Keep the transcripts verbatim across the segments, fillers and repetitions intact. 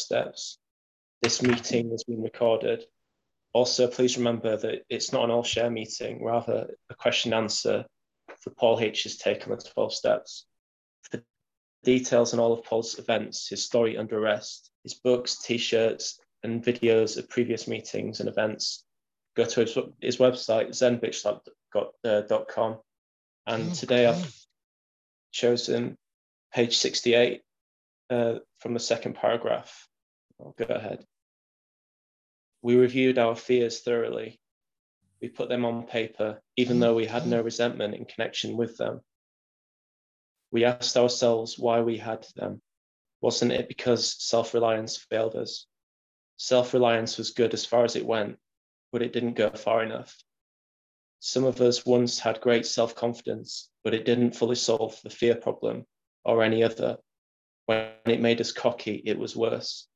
steps. This meeting has been recorded. Also, please remember that it's not an all share meeting, rather a question and answer for Paul H.'s take on the twelve steps. For details on all of Paul's events, his story under arrest, his books, t-shirts, and videos of previous meetings and events, go to his, his website, zen bitch lab dot com. And okay. Today I've chosen page sixty-eight uh, from the second paragraph. I'll go ahead. We reviewed our fears thoroughly. We put them on paper, even though we had no resentment in connection with them. We asked ourselves why we had them. Wasn't it because self-reliance failed us? Self-reliance was good as far as it went, but it didn't go far enough. Some of us once had great self-confidence, but it didn't fully solve the fear problem or any other. When it made us cocky, it was worse.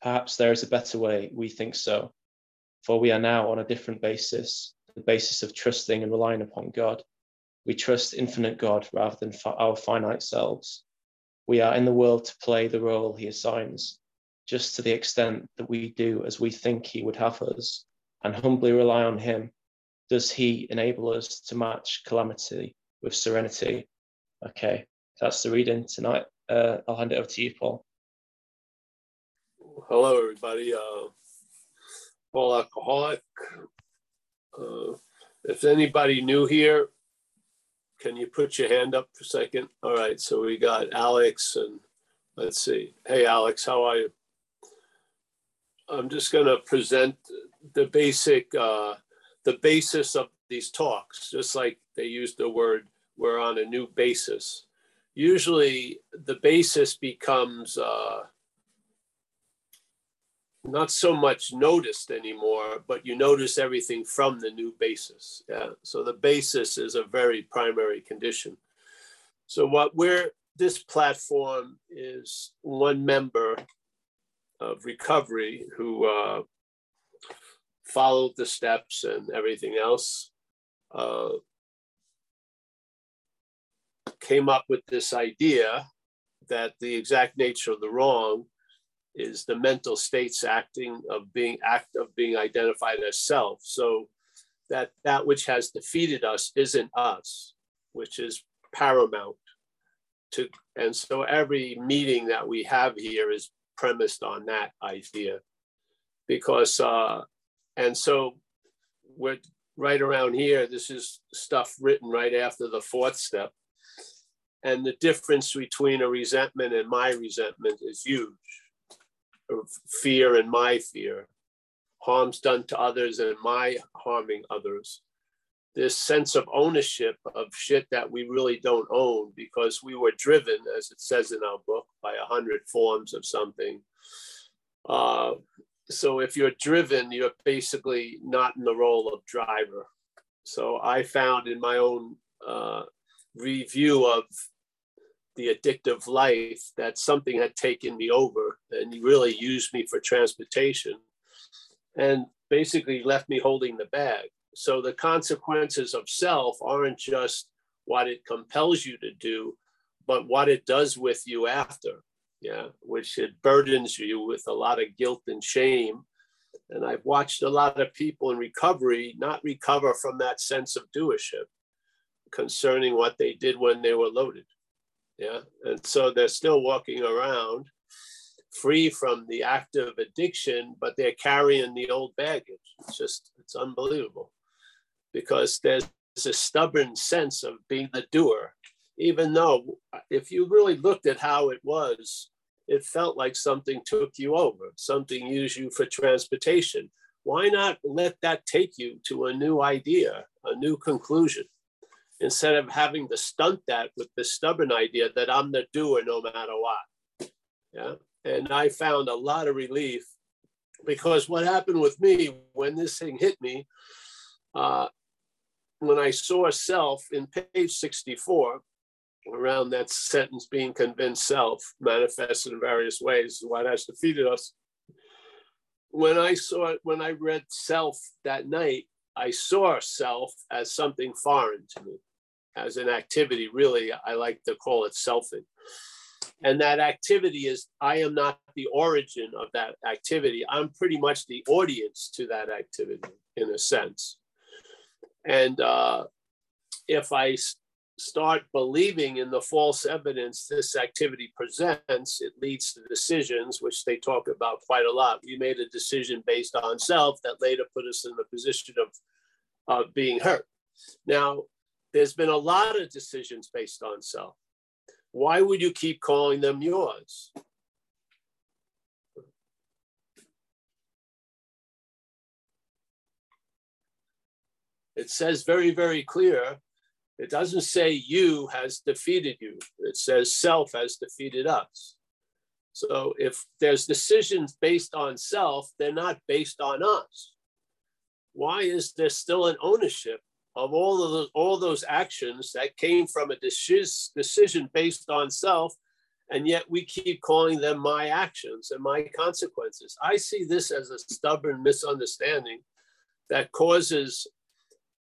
Perhaps there is a better way, we think so, for we are now on a different basis, the basis of trusting and relying upon God. We trust infinite God rather than our finite selves. We are in the world to play the role he assigns, just to the extent that we do as we think he would have us, and humbly rely on him. Does he enable us to match calamity with serenity? Okay, that's the reading tonight. Uh, I'll hand it over to you, Paul. Hello, everybody. Uh, Paul Alcoholic. Uh, if anybody new here, can you put your hand up for a second? All right, so we got Alex and let's see. Hey, Alex, how are you? I'm just going to present the basic, uh, the basis of these talks, just like they use the word, we're on a new basis. Usually the basis becomes uh, not so much noticed anymore, but you notice everything from the new basis. Yeah. So the basis is a very primary condition. So what we're, this platform is one member of recovery who uh, followed the steps and everything else, uh, came up with this idea that the exact nature of the wrong is the mental states acting of being act of being identified as self. So that that which has defeated us isn't us, which is paramount to. And so every meeting that we have here is premised on that idea, because uh, and so we're right around here. This is stuff written right after the fourth step. And the difference between a resentment and my resentment is huge. Fear and my fear, harms done to others and my harming others. This sense of ownership of shit that we really don't own, because we were driven, as it says in our book, by a hundred forms of something. Uh, so if you're driven, you're basically not in the role of driver. So I found in my own uh, review of the addictive life that something had taken me over and really used me for transportation and basically left me holding the bag. So the consequences of self aren't just what it compels you to do, but what it does with you after, yeah, which it burdens you with a lot of guilt and shame. And I've watched a lot of people in recovery not recover from that sense of doership concerning what they did when they were loaded. Yeah, and so they're still walking around free from the active addiction, but they're carrying the old baggage. It's just, it's unbelievable, because there's a stubborn sense of being the doer, even though if you really looked at how it was, it felt like something took you over, something used you for transportation. Why not let that take you to a new idea, a new conclusion? Instead of having to stunt that with the stubborn idea that I'm the doer no matter what. Yeah. And I found a lot of relief, because what happened with me when this thing hit me, uh, when I saw self in page sixty-four, around that sentence, being convinced self manifests in various ways, what has defeated us. When I saw it, when I read self that night, I saw self as something foreign to me, as an activity. Really, I like to call it selfing. And that activity is, I am not the origin of that activity. I'm pretty much the audience to that activity in a sense. And uh, if I start believing in the false evidence this activity presents, it leads to decisions, which they talk about quite a lot. We made a decision based on self that later put us in the position of uh, being hurt. Now, there's been a lot of decisions based on self. Why would you keep calling them yours? It says very, very clear. It doesn't say you has defeated you. It says self has defeated us. So if there's decisions based on self, they're not based on us. Why is there still an ownership of all of those, all those actions that came from a decision based on self, and yet we keep calling them my actions and my consequences? I see this as a stubborn misunderstanding that causes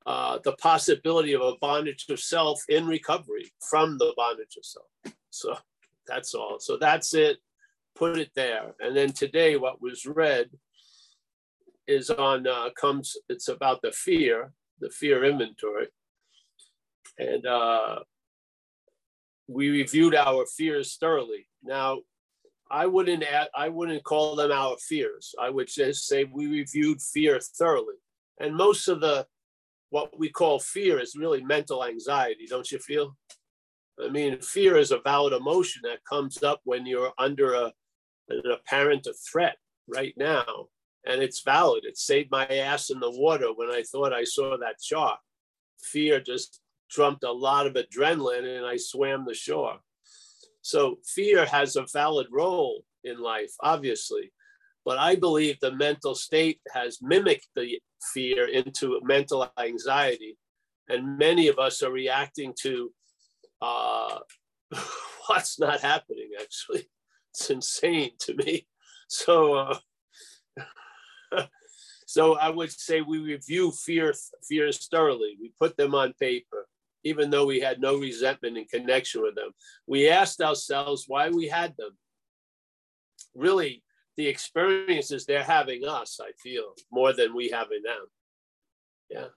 uh, the possibility of a bondage of self in recovery from the bondage of self. So that's all. So that's it. Put it there. And then today, what was read is on uh, comes. It's about the fear. the fear inventory. And uh, we reviewed our fears thoroughly. Now, I wouldn't add, I wouldn't call them our fears. I would just say we reviewed fear thoroughly. And most of the, what we call fear is really mental anxiety, don't you feel? I mean, fear is a valid emotion that comes up when you're under a, an apparent threat right now. And it's valid. It saved my ass in the water when I thought I saw that shark. Fear just trumped a lot of adrenaline and I swam the shore. So fear has a valid role in life, obviously. But I believe the mental state has mimicked the fear into mental anxiety. And many of us are reacting to uh, what's not happening, actually. It's insane to me. So... Uh, So I would say we review fear, fears thoroughly. We put them on paper, even though we had no resentment in connection with them. We asked ourselves why we had them. Really, the experiences they're having us, I feel, more than we having them. Yeah.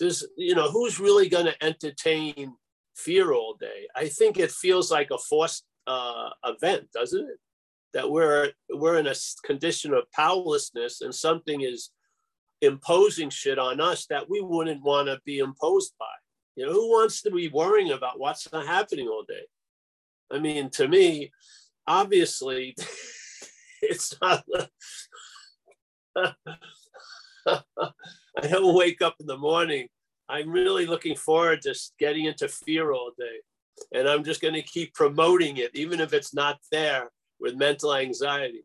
This, you know, who's really going to entertain fear all day? I think it feels like a forced uh, event, doesn't it? That we're we're in a condition of powerlessness and something is imposing shit on us that we wouldn't want to be imposed by. You know, who wants to be worrying about what's not happening all day? I mean, to me, obviously, it's not... I don't wake up in the morning. I'm really looking forward to getting into fear all day. And I'm just going to keep promoting it, even if it's not there. With mental anxiety.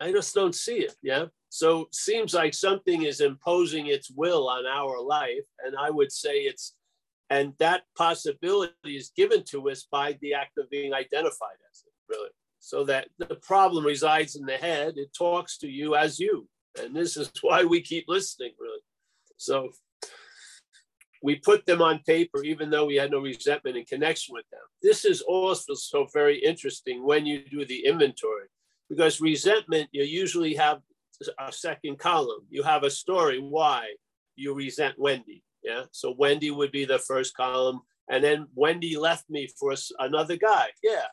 I just don't see it, yeah? So it seems like something is imposing its will on our life, and I would say it's, and that possibility is given to us by the act of being identified as it, really. So that the problem resides in the head, it talks to you as you, and this is why we keep listening, really. So we put them on paper, even though we had no resentment in connection with them. This is also so very interesting when you do the inventory, because resentment, you usually have a second column. You have a story why you resent Wendy. Yeah. So Wendy would be the first column. And then Wendy left me for another guy. Yeah.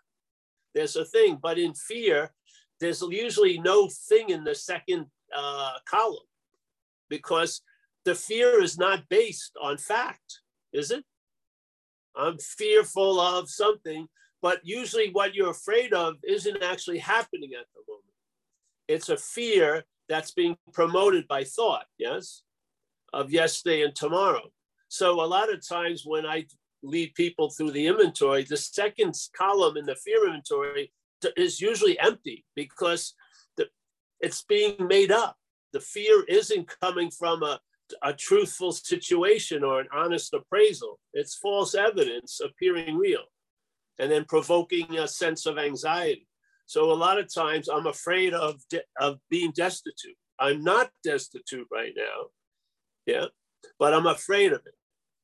There's a thing. But in fear, there's usually no thing in the second uh, column, because the fear is not based on fact, is it? I'm fearful of something, but usually what you're afraid of isn't actually happening at the moment. It's a fear that's being promoted by thought, yes, of yesterday and tomorrow. So a lot of times when I lead people through the inventory, the second column in the fear inventory is usually empty because the, it's being made up. The fear isn't coming from a a truthful situation or an honest appraisal. It's false evidence appearing real and then provoking a sense of anxiety. So a lot of times I'm afraid of, de- of being destitute. I'm not destitute right now, yeah, but I'm afraid of it.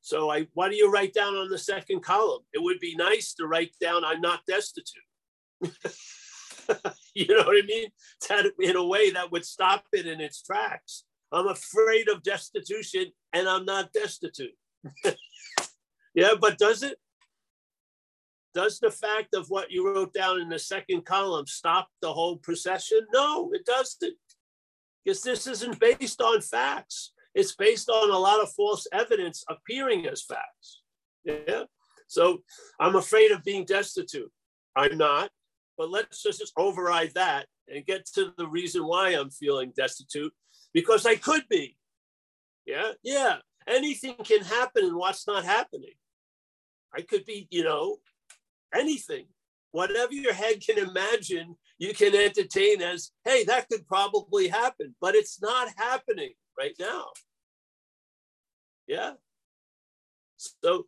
So I, why do you write down on the second column? It would be nice to write down, I'm not destitute. You know what I mean? That, in a way, that would stop it in its tracks. I'm afraid of destitution and I'm not destitute. Yeah, but does it? Does the fact of what you wrote down in the second column stop the whole procession? No, it doesn't. Because this isn't based on facts. It's based on a lot of false evidence appearing as facts. Yeah. So I'm afraid of being destitute. I'm not. But let's just override that and get to the reason why I'm feeling destitute, because I could be. Yeah. Yeah. Anything can happen in what's not happening. I could be, you know, anything. Whatever your head can imagine, you can entertain as, hey, that could probably happen, but it's not happening right now. Yeah. So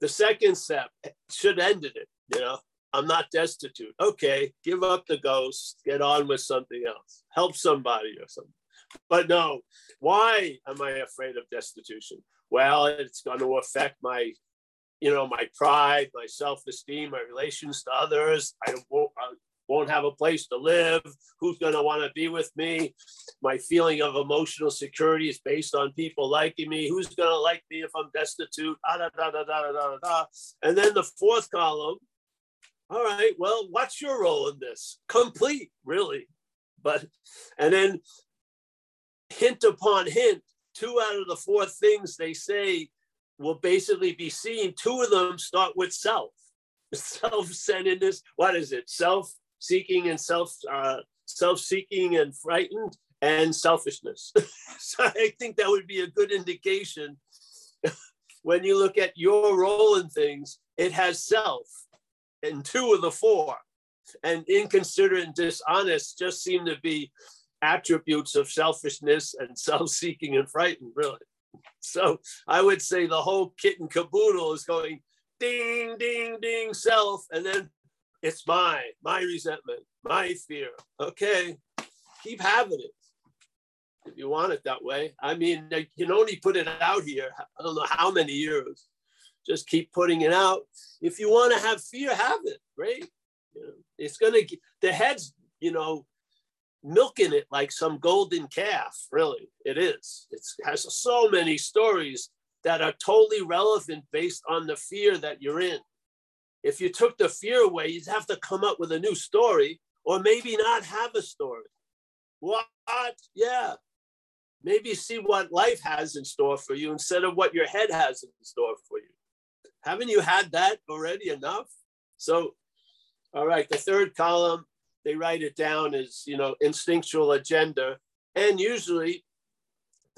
the second step should end in it, you know, I'm not destitute. Okay, give up the ghost, get on with something else, help somebody or something. But no, why am I afraid of destitution? Well, it's going to affect my, you know, my pride, my self-esteem, my relations to others. I won't, I won't have a place to live. Who's going to want to be with me? My feeling of emotional security is based on people liking me. Who's going to like me if I'm destitute? Ah, da, da, da, da, da, da. And then the fourth column. All right, well, what's your role in this? Complete, really. But, and then hint upon hint, two out of the four things they say will basically be seen. Two of them start with self. Self-centeredness, what is it? Self-seeking and self, uh, self-seeking and frightened, and selfishness. So I think that would be a good indication. When you look at your role in things, it has self in two of the four. And inconsiderate and dishonest just seem to be attributes of selfishness and self-seeking and frightened, really. So I would say the whole kit and caboodle is going ding, ding, ding, self, and then it's my, my resentment, my fear. Okay, keep having it if you want it that way. I mean, you can only put it out here, I don't know how many years. Just keep putting it out. If you want to have fear, have it, right? You know, it's going to, the head's, you know, milking it like some golden calf, really. It is. It's, it has so many stories that are totally relevant based on the fear that you're in. If you took the fear away, you'd have to come up with a new story, or maybe not have a story. What? Yeah. Maybe see what life has in store for you instead of what your head has in store for you. Haven't you had that already enough? So, all right, the third column, they write it down as, you know, instinctual agenda. And usually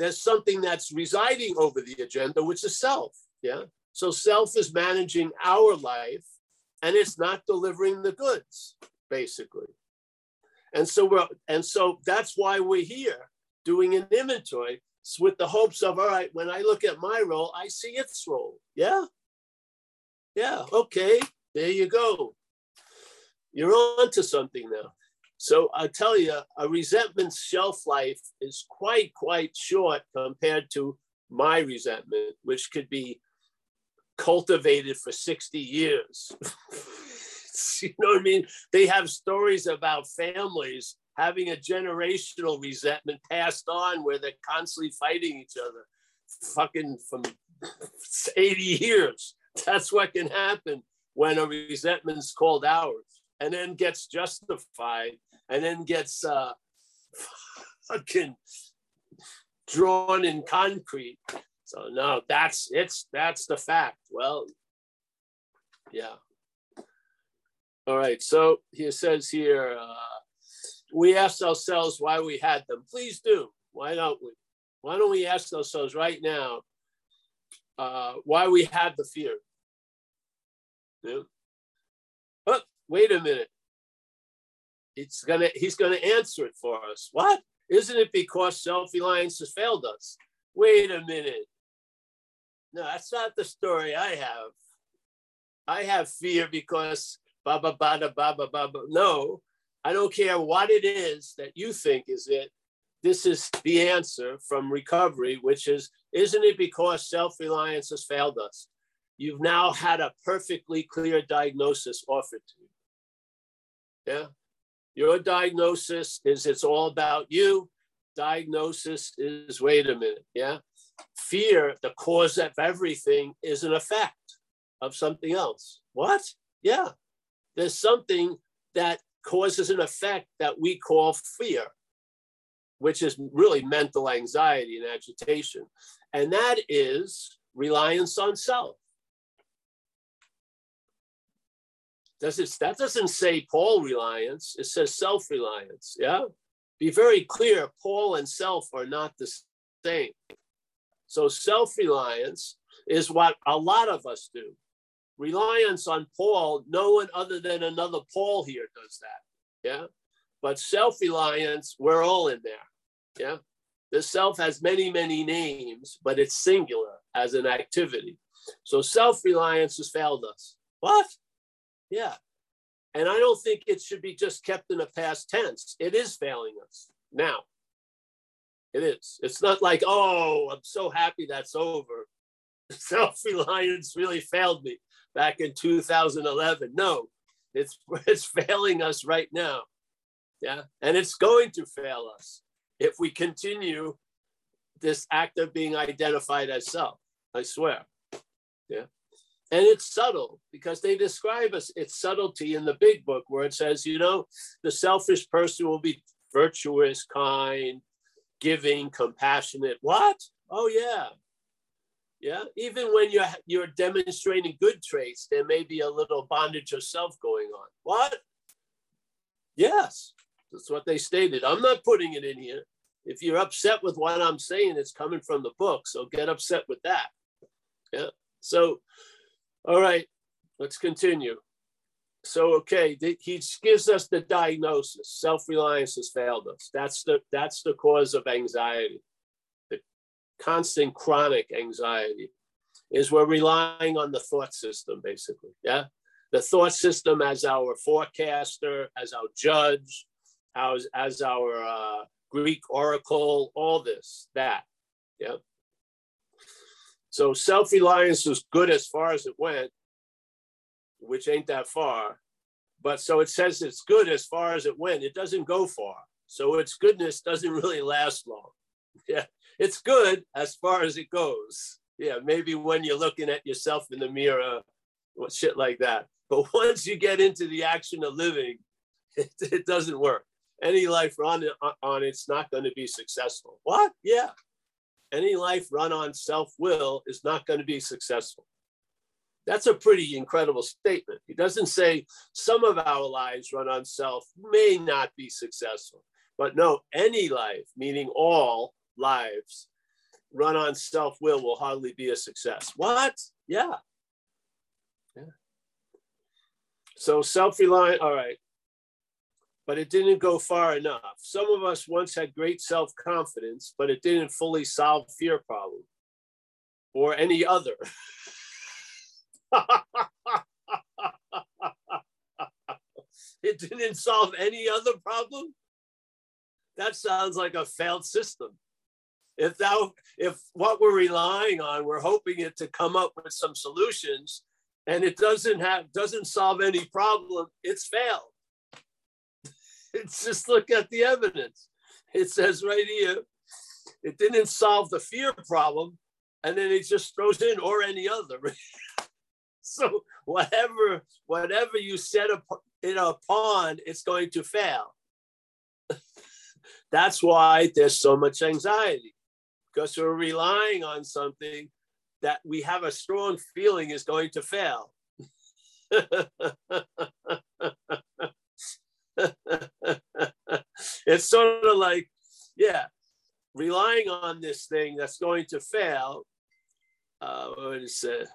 there's something that's residing over the agenda, which is self. Yeah. So self is managing our life and it's not delivering the goods, basically. And so we're, and so that's why we're here doing an inventory with the hopes of, all right, when I look at my role, I see its role. Yeah. Yeah. Okay. There you go. You're on to something now. So I tell you, a resentment's shelf life is quite, quite short compared to my resentment, which could be cultivated for sixty years. You know what I mean? They have stories about families having a generational resentment passed on where they're constantly fighting each other, fucking from eighty years. That's what can happen when a resentment's called ours. And then gets justified, and then gets uh, fucking drawn in concrete. So no, that's it's that's the fact. Well, yeah. All right. So he says here, uh, we asked ourselves why we had them. Please do. Why don't we? Why don't we ask ourselves right now uh, why we had the fear? Yeah. Oh. Wait a minute. It's gonna. He's gonna answer it for us. What? Isn't it because self-reliance has failed us? Wait a minute. No, that's not the story I have. I have fear because ba ba ba da ba ba ba. No, I don't care what it is that you think is it. this is the answer from recovery, which is, isn't it because self-reliance has failed us? You've now had a perfectly clear diagnosis offered to you. Yeah. Your diagnosis is it's all about you. Diagnosis is, wait a minute. Yeah. Fear, the cause of everything, is an effect of something else. What? Yeah. There's something that causes an effect that we call fear, which is really mental anxiety and agitation. And that is reliance on self. Does it, that doesn't say Paul reliance, it says self-reliance, yeah? Be very clear, Paul and self are not the same. So self-reliance is what a lot of us do. Reliance on Paul, no one other than another Paul here does that, yeah? But self-reliance, we're all in there, yeah? The self has many, many names, but it's singular as an activity. So self-reliance has failed us. What? Yeah. And I don't think it should be just kept in a past tense. It is failing us now. It is. It's not like, oh, I'm so happy that's over. Self-reliance really failed me back in two thousand eleven. No, it's, it's failing us right now. Yeah. And it's going to fail us if we continue this act of being identified as self. I swear. Yeah. And it's subtle because they describe us, it's subtlety in the big book where it says, you know, the selfish person will be virtuous, kind, giving, compassionate. What? Oh, yeah. Yeah. Even when you're, you're demonstrating good traits, there may be a little bondage of self going on. What? Yes. That's what they stated. I'm not putting it in here. If you're upset with what I'm saying, it's coming from the book. So get upset with that. Yeah. So, all right, let's continue. So, okay, th- he gives us the diagnosis. Self-reliance has failed us. That's the, that's the cause of anxiety. The constant chronic anxiety is we're relying on the thought system, basically, yeah? The thought system as our forecaster, as our judge, as, as our uh, Greek oracle, all this, that, yeah? So self-reliance was good as far as it went, which ain't that far. But so it says it's good as far as it went. It doesn't go far. So its goodness doesn't really last long. Yeah, it's good as far as it goes. Yeah, maybe when you're looking at yourself in the mirror, or shit like that. But once you get into the action of living, it, it doesn't work. Any life run on, on it's not going to be successful. What? Yeah. Any life run on self-will is not going to be successful. That's a pretty incredible statement. He doesn't say some of our lives run on self may not be successful, but no, any life, meaning all lives, run on self-will will hardly be a success. What? Yeah. Yeah. So self-reliant, all right. But it didn't go far enough. Some of us once had great self-confidence, but it didn't fully solve fear problem or any other. It didn't solve any other problem? That sounds like a failed system. If, that, if what we're relying on, we're hoping it to come up with some solutions, and it doesn't have, doesn't solve any problem, it's failed. It's just look at the evidence. It says right here, it didn't solve the fear problem. And then it just throws in or any other. So whatever, whatever you set it upon, it's going to fail. That's why there's so much anxiety, because we're relying on something that we have a strong feeling is going to fail. It's sort of like, yeah, relying on this thing that's going to fail. Uh, what is it?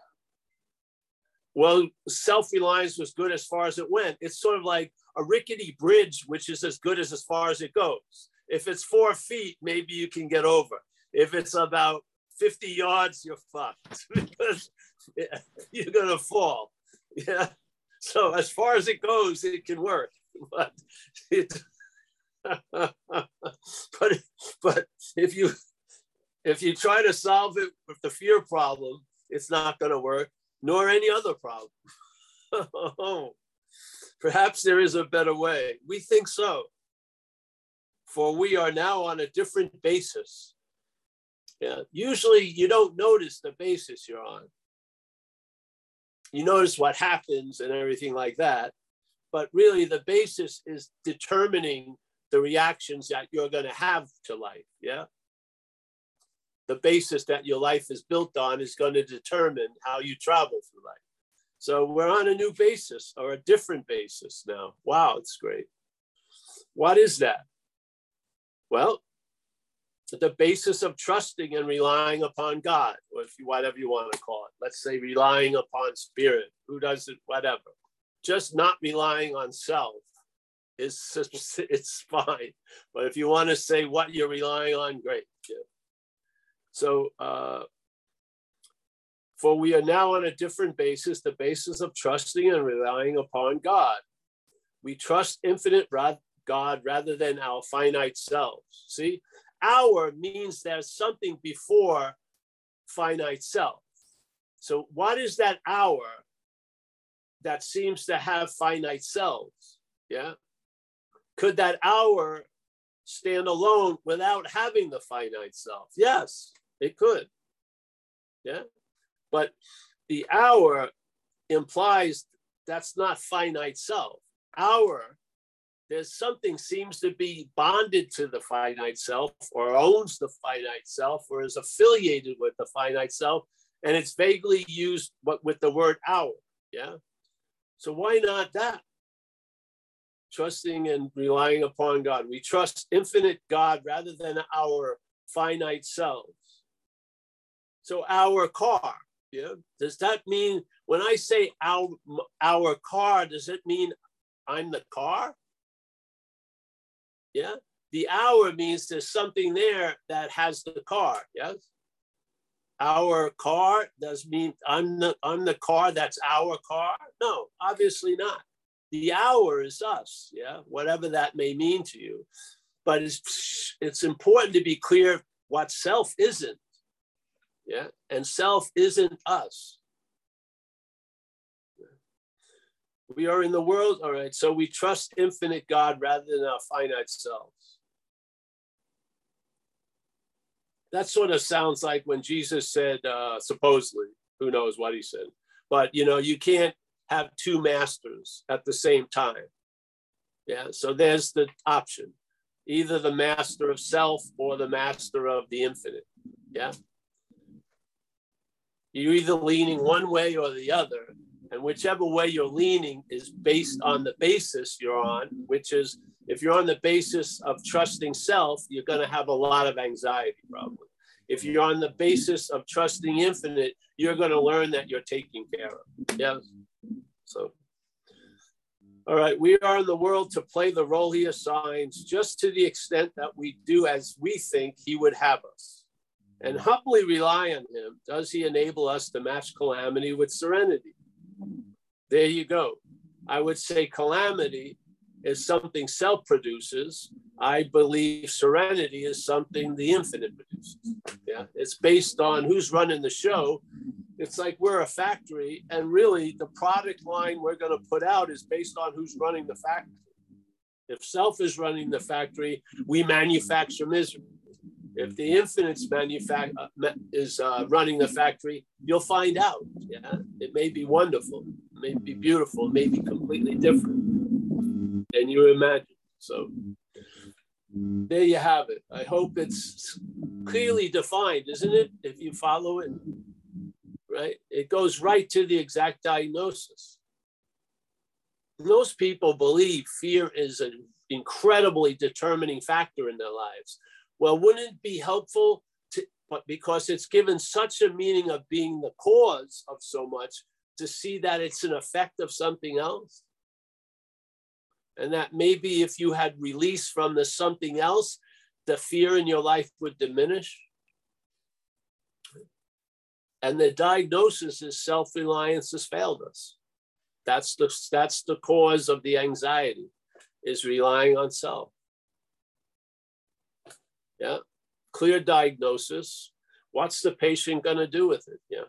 Well, self-reliance was good as far as it went. It's sort of like a rickety bridge, which is as good as as far as it goes. If it's four feet, maybe you can get over. If it's about fifty yards, you're fucked because yeah, you're going to fall. Yeah. So as far as it goes, it can work. But, it, but, if you if you try to solve it with the fear problem, it's not going to work, nor any other problem. Perhaps there is a better way. We think so. For we are now on a different basis. Yeah. Usually you don't notice the basis you're on. You notice what happens and everything like that. But really the basis is determining the reactions that you're going to have to life. Yeah. The basis that your life is built on is going to determine how you travel through life. So we're on a new basis or a different basis now. Wow, it's great. What is that? Well, the basis of trusting and relying upon God, or if you, whatever you want to call it. Let's say relying upon spirit, who does it, whatever. Just not relying on self is it's fine. But if you want to say what you're relying on, great. Yeah. So, uh, for we are now on a different basis, the basis of trusting and relying upon God. We trust infinite God rather than our finite selves. See, our means there's something before finite self. So what is that our that seems to have finite selves? Yeah. Could that our stand alone without having the finite self? Yes, it could. Yeah. But the our implies that's not finite self. Our, there's something seems to be bonded to the finite self or owns the finite self or is affiliated with the finite self. And it's vaguely used but with the word our. Yeah. So why not that? Trusting and relying upon God. We trust infinite God rather than our finite selves. So our car. Yeah. Does that mean when I say our, our car, does it mean I'm the car? Yeah. The hour means there's something there that has the car. Yes. Our car does mean I'm the, I'm the car that's our car? No, obviously not. The hour is us. Yeah. Whatever that may mean to you. But it's, it's important to be clear what self isn't. Yeah. And self isn't us. Yeah. We are in the world. All right. So we trust infinite God rather than our finite selves. That sort of sounds like when Jesus said, uh, supposedly, who knows what he said, but you know, you can't have two masters at the same time. Yeah. So there's the option, either the master of self or the master of the infinite. Yeah. You're either leaning one way or the other, and whichever way you're leaning is based on the basis you're on, which is if you're on the basis of trusting self, you're going to have a lot of anxiety probably. If you're on the basis of trusting infinite, you're going to learn that you're taking care of. Yeah. So, all right, we are in the world to play the role he assigns just to the extent that we do as we think he would have us. And humbly rely on him, does he enable us to match calamity with serenity? There you go. I would say calamity is something self produces. I believe serenity is something the infinite produces. Yeah, it's based on who's running the show. It's like we're a factory, and really the product line we're going to put out is based on who's running the factory. If self is running the factory, we manufacture misery. If the infinite's manufact is uh, running the factory, you'll find out. Yeah, it may be wonderful, it may be beautiful, it may be completely different than you imagine. So there you have it. I hope it's clearly defined, isn't it? If you follow it, right? It goes right to the exact diagnosis. Most people believe fear is an incredibly determining factor in their lives. Well, wouldn't it be helpful to, but because it's given such a meaning of being the cause of so much, to see that it's an effect of something else? And that maybe if you had release from the something else, the fear in your life would diminish. And the diagnosis is self-reliance has failed us. That's the, that's the cause of the anxiety, is relying on self. Yeah, clear diagnosis. What's the patient going to do with it? Yeah.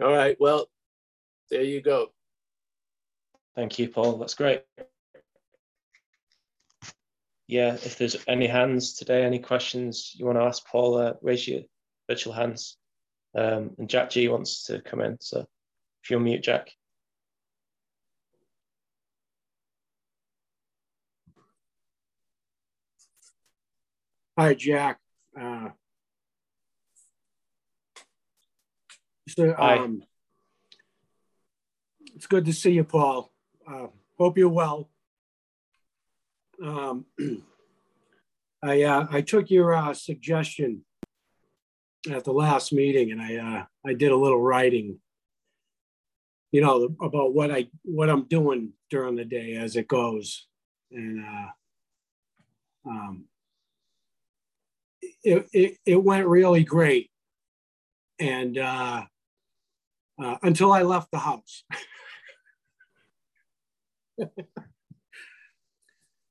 All right, well, there you go. Thank you, Paul, that's great. Yeah, if there's any hands today, any questions you want to ask Paul, uh, raise your virtual hands. Um, and Jack G wants to come in, so if you'll mute, Jack. Hi, Jack. Uh... So, um, it's good to see you, Paul. Uh, hope you're well. Um, I uh, I took your uh, suggestion at the last meeting, and I uh, I did a little writing, you know, about what I what I'm doing during the day as it goes, and uh, um, it, it it went really great, and. Uh, Uh, until I left the house.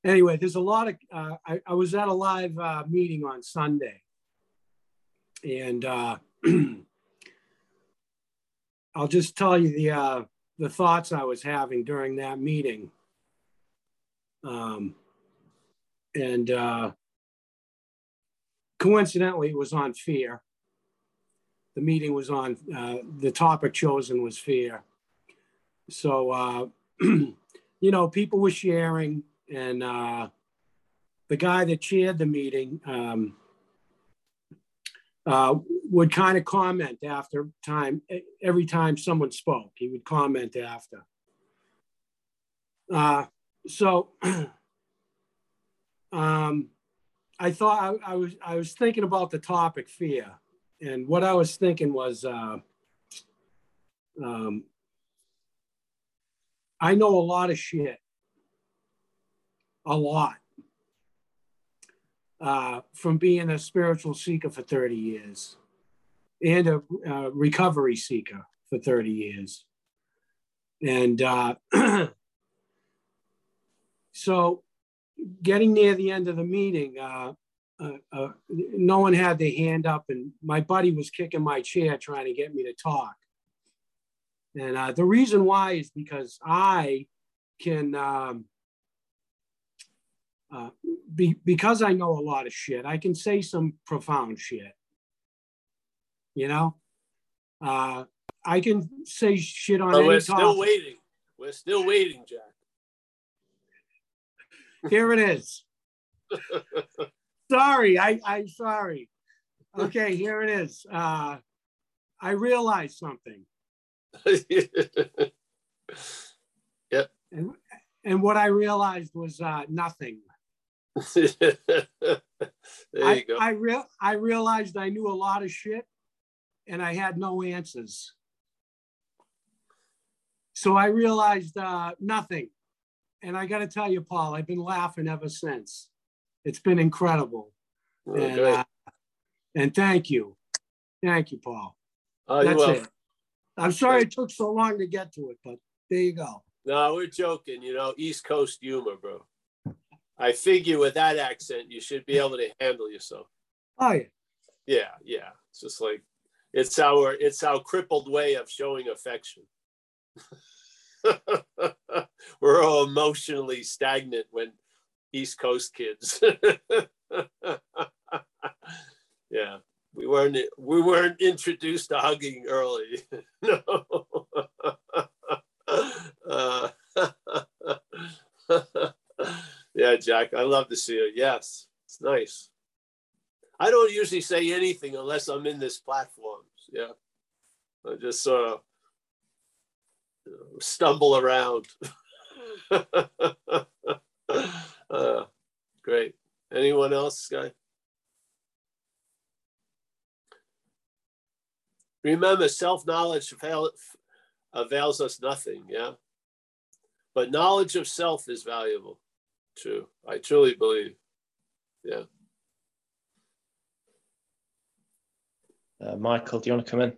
Anyway, there's a lot of, uh, I, I was at a live uh, meeting on Sunday, and uh, I'll just tell you the, uh, the thoughts I was having during that meeting. Um, and uh, coincidentally, it was on fear. The meeting was on, uh, the topic chosen was fear. So, uh, you know, people were sharing, and uh, the guy that chaired the meeting um, uh, would kind of comment after time, every time someone spoke, he would comment after. Uh, so um, I thought I, I was, I was thinking about the topic fear. And what I was thinking was, uh, um, I know a lot of shit, a lot, uh, from being a spiritual seeker for thirty years and a uh, recovery seeker for thirty years. And uh, so getting near the end of the meeting, uh, Uh, uh, no one had their hand up, and my buddy was kicking my chair trying to get me to talk. And uh, the reason why is because I can, um, uh, be, because I know a lot of shit, I can say some profound shit, you know? Uh, I can say shit on oh, any we're topic. We're still waiting. We're still waiting, Jack. Here it is. Sorry, I, I'm sorry. Okay, here it is. Uh, I realized something. Yep. And, and what I realized was uh, nothing. There you I, go. I, re I realized I knew a lot of shit, and I had no answers. So I realized uh, nothing. And I got to tell you, Paul, I've been laughing ever since. It's been incredible. Oh, and, uh, and thank you. Thank you, Paul. Oh, that's it. I'm sorry it took so long to get to it, but there you go. No, we're joking. You know, East Coast humor, bro. I figure with that accent, you should be able to handle yourself. Oh, yeah. Yeah, yeah. It's just like, it's our, it's our crippled way of showing affection. We're all emotionally stagnant when East Coast kids. Yeah, we weren't we weren't introduced to hugging early. No. Uh, yeah, Jack, I love to see you. Yes, it's nice. I don't usually say anything unless I'm in this platform. Yeah, I just sort of you know, stumble around. Uh, great. Anyone else, guy? Remember, self-knowledge avail avails us nothing, yeah? But knowledge of self is valuable. True. I truly believe. Yeah. Uh, Michael, do you want to come in?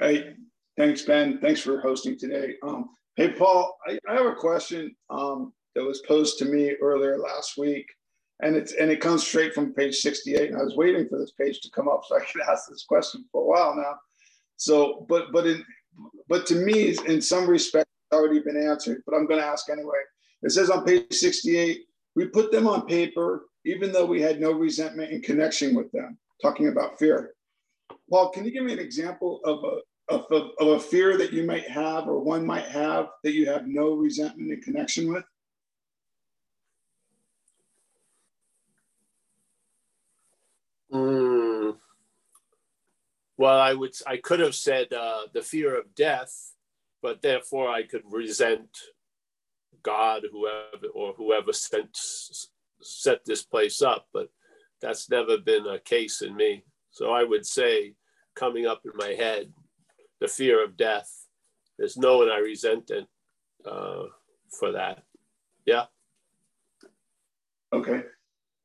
Hey, thanks, Ben. Thanks for hosting today. Um, hey, Paul, I, I have a question um, that was posed to me earlier last week, and it's and it comes straight from page sixty-eight. And I was waiting for this page to come up so I could ask this question for a while now. So, but but in but to me, in some respects, it's already been answered. But I'm going to ask anyway. It says on page sixty-eight, we put them on paper, even though we had no resentment in connection with them. Talking about fear. Paul, can you give me an example of a of a, of a fear that you might have, or one might have, that you have no resentment in connection with? Mm. Well, I would I could have said uh, the fear of death, but therefore I could resent God, whoever or whoever sent set this place up, but that's never been a case in me. So I would say, coming up in my head, the fear of death. There's no one I resent it uh, for that. Yeah. Okay.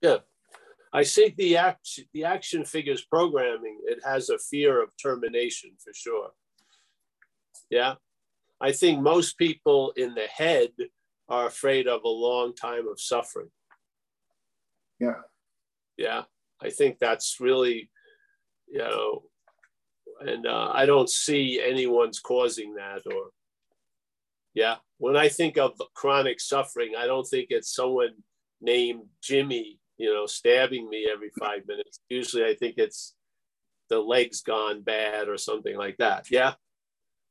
Yeah. I think the, act, the action figures programming, it has a fear of termination for sure. Yeah. I think most people in the head are afraid of a long time of suffering. Yeah. Yeah, I think that's really, you know, and uh, I don't see anyone's causing that or, yeah. When I think of chronic suffering, I don't think it's someone named Jimmy, you know, stabbing me every five minutes. Usually I think it's the legs gone bad or something like that, yeah?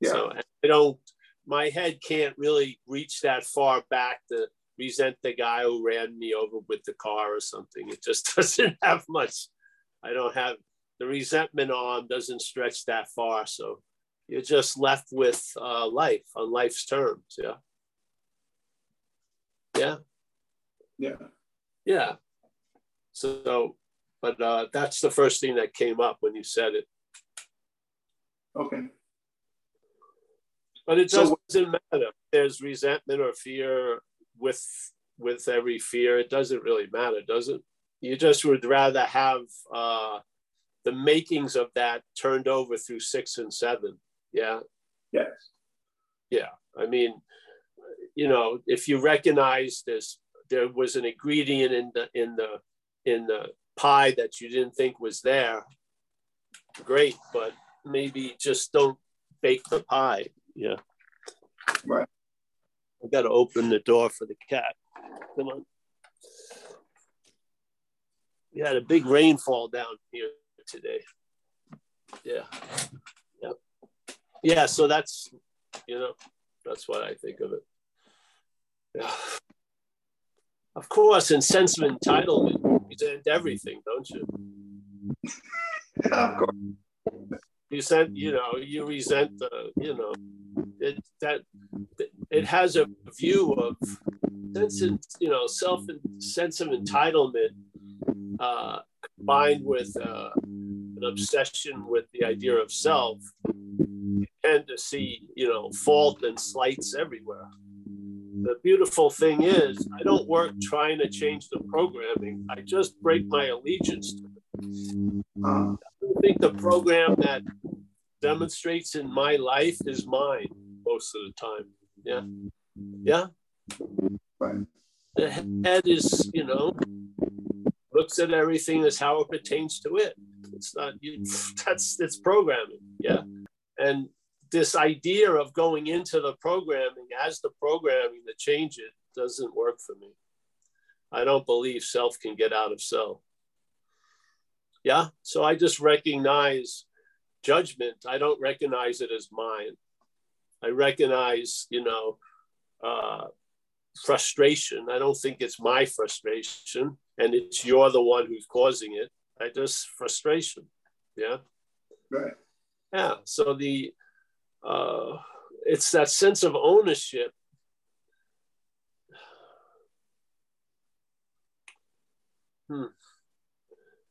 Yeah. So I don't, my head can't really reach that far back to resent the guy who ran me over with the car or something. It just doesn't have much. I don't have, the resentment arm doesn't stretch that far. So you're just left with uh, life on life's terms. Yeah. Yeah. Yeah. Yeah. So, but uh, that's the first thing that came up when you said it. Okay. But it doesn't so, matter if there's resentment or fear. With with every fear, it doesn't really matter, does it? You just would rather have uh, the makings of that turned over through six and seven. Yeah. Yes. Yeah. I mean, you know, if you recognize this, there was an ingredient in the in the in the pie that you didn't think was there. Great, but maybe just don't bake the pie. Yeah. Right. I got to open the door for the cat. Come on. We had a big rainfall down here today. Yeah. Yeah. Yeah. So that's, you know, that's what I think of it. Yeah. Of course, in sense of entitlement, you resent everything, don't you? Yeah, of course. You sent, you know, you resent the, you know, it, that it has a view of sense, of, you know, self sense of entitlement, uh, combined with uh, an obsession with the idea of self. You tend to see, you know, fault and slights everywhere. The beautiful thing is, I don't work trying to change the programming. I just break my allegiance to it. I think the program that demonstrates in my life is mine most of the time. Yeah. Yeah. Right. The head is, you know, looks at everything as how it pertains to it. It's not, you, that's, it's programming. Yeah. And this idea of going into the programming as the programming to change it doesn't work for me. I don't believe self can get out of self. Yeah. So I just recognize judgment. I don't recognize it as mine. I recognize, you know, uh, frustration. I don't think it's my frustration and it's you're the one who's causing it. I just frustration. Yeah. Right. Yeah. So the, uh, it's that sense of ownership. Hmm.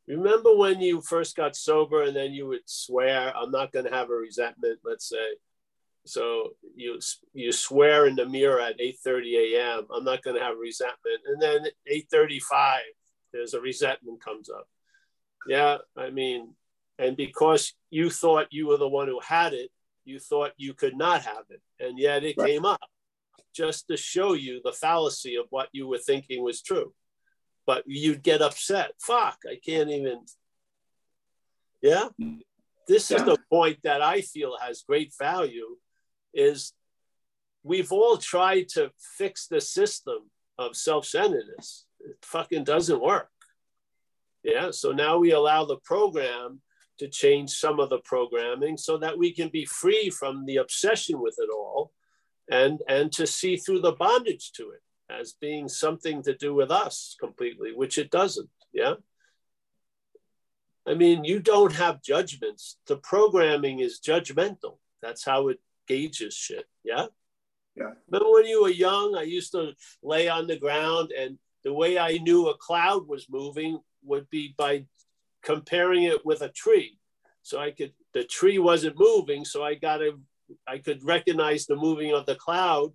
Remember when you first got sober and then you would swear, I'm not going to have a resentment, let's say. So you you swear in the mirror at eight thirty a m, I'm not going to have a resentment. And then at eight thirty-five, there's a resentment comes up. Yeah, I mean, and because you thought you were the one who had it, you thought you could not have it, and yet it right. came up, just to show you the fallacy of what you were thinking was true. But you'd get upset. Fuck, I can't even. Yeah. This yeah. is the point that I feel has great value, is we've all tried to fix the system of self-centeredness. It fucking doesn't work. Yeah. So now we allow the program to change some of the programming so that we can be free from the obsession with it all, and, and to see through the bondage to it as being something to do with us completely, which it doesn't. Yeah. I mean, you don't have judgments. The programming is judgmental. That's how it gauges shit. Yeah. Yeah. Remember when you were young, I used to lay on the ground, and the way I knew a cloud was moving would be by comparing it with a tree. So I could, the tree wasn't moving. So I got a, I could recognize the moving of the cloud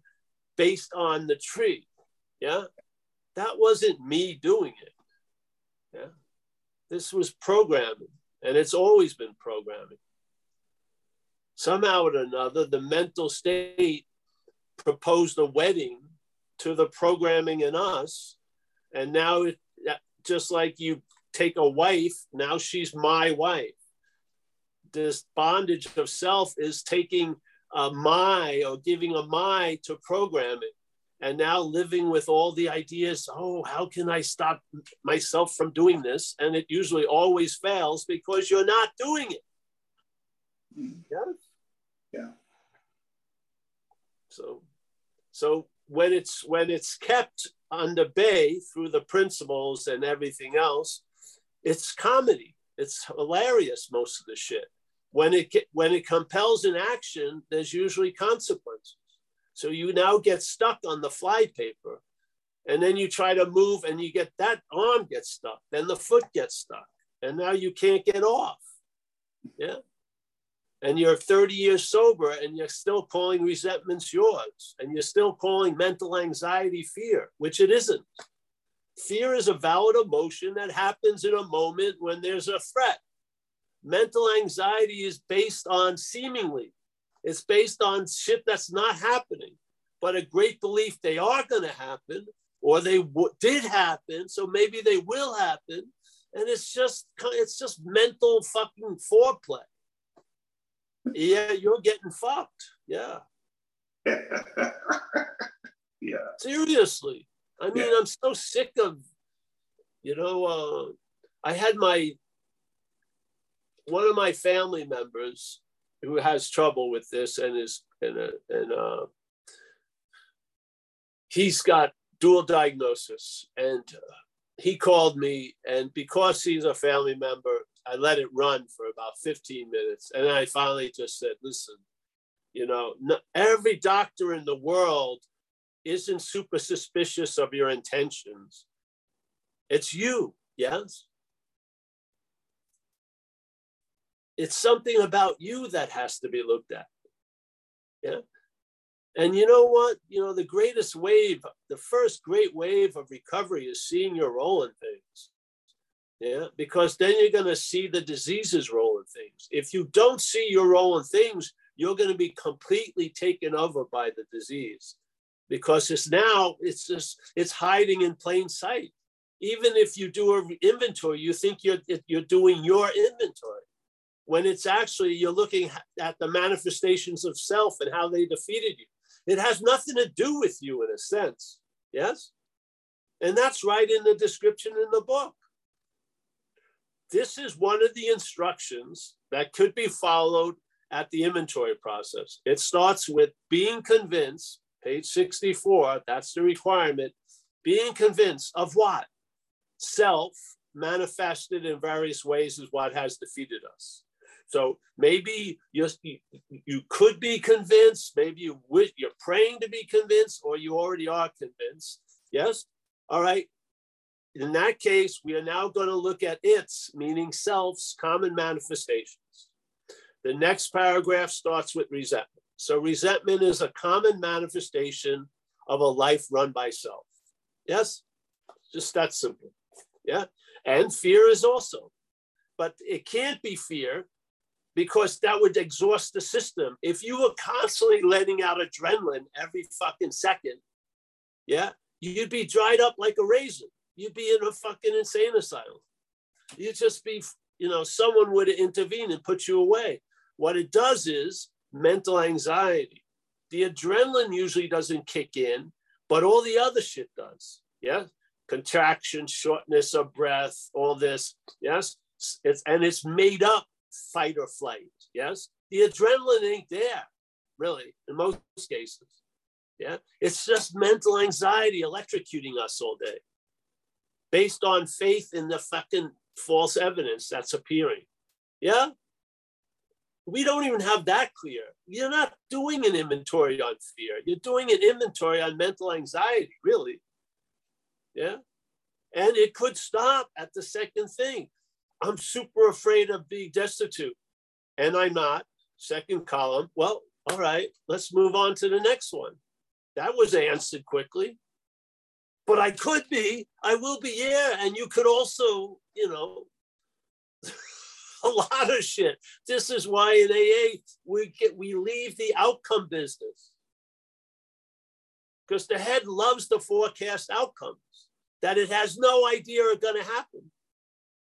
based on the tree. Yeah. That wasn't me doing it. Yeah. This was programming, and it's always been programming. Somehow or another, the mental state proposed a wedding to the programming in us. And now, it, just like you take a wife, now she's my wife. This bondage of self is taking a my, or giving a my to programming, and now living with all the ideas, oh, how can I stop myself from doing this? And it usually always fails because you're not doing it. Mm-hmm. Yeah? Yeah. So, so when it's, when it's kept under bay through the principles and everything else, it's comedy. It's hilarious, most of the shit. When it, when it compels an action, there's usually consequences. So you now get stuck on the flypaper, and then you try to move, and you get that arm gets stuck, then the foot gets stuck, and now you can't get off. Yeah. And you're thirty years sober, and you're still calling resentments yours, and you're still calling mental anxiety fear, which it isn't. Fear is a valid emotion that happens in a moment when there's a threat. Mental anxiety is based on seemingly. It's based on shit that's not happening, but a great belief they are going to happen, or they w- did happen, so maybe they will happen. And it's just, it's just mental fucking foreplay. Yeah, you're getting fucked. Yeah. Yeah. Seriously. I mean, yeah. I'm so sick of, you know, uh, I had my, one of my family members who has trouble with this, and is and uh, and uh, he's got dual diagnosis, and uh, he called me, and because he's a family member, I let it run for about fifteen minutes, and I finally just said, "Listen, you know, no, every doctor in the world isn't super suspicious of your intentions. It's you, yes." It's something about you that has to be looked at. Yeah. And you know what? You know, the greatest wave, the first great wave of recovery is seeing your role in things. Yeah. Because then you're going to see the disease's role in things. If you don't see your role in things, you're going to be completely taken over by the disease, because it's now, it's just, it's hiding in plain sight. Even if you do an inventory, you think you're you're doing your inventory, when it's actually, you're looking at the manifestations of self and how they defeated you. It has nothing to do with you in a sense, yes? And that's right in the description in the book. This is one of the instructions that could be followed at the inventory process. It starts with being convinced, page sixty-four, that's the requirement, being convinced of what? Self manifested in various ways is what has defeated us. So maybe you you could be convinced, maybe you wish, you're praying to be convinced, or you already are convinced. Yes? All right. In that case, we are now going to look at its, meaning self's, common manifestations. The next paragraph starts with resentment. So resentment is a common manifestation of a life run by self. Yes? Just that simple. Yeah? And fear is also. But it can't be fear, because that would exhaust the system. If you were constantly letting out adrenaline every fucking second, yeah, you'd be dried up like a raisin. You'd be in a fucking insane asylum. You'd just be, you know, someone would intervene and put you away. What it does is mental anxiety. The adrenaline usually doesn't kick in, but all the other shit does. Yeah. Contraction, shortness of breath, all this. Yes. It's, and it's made up fight or flight. Yes. The adrenaline ain't there, really, in most cases. Yeah. It's just mental anxiety electrocuting us all day based on faith in the fucking false evidence that's appearing. Yeah. We don't even have that clear. You're not doing an inventory on fear. You're doing an inventory on mental anxiety, really. Yeah. And it could stop at the second thing. I'm super afraid of being destitute. And I'm not. Second column. Well, all right, let's move on to the next one. That was answered quickly. But I could be, I will be, yeah. And you could also, you know, a lot of shit. This is why in A A we get we leave the outcome business, because the head loves to forecast outcomes that it has no idea are going to happen.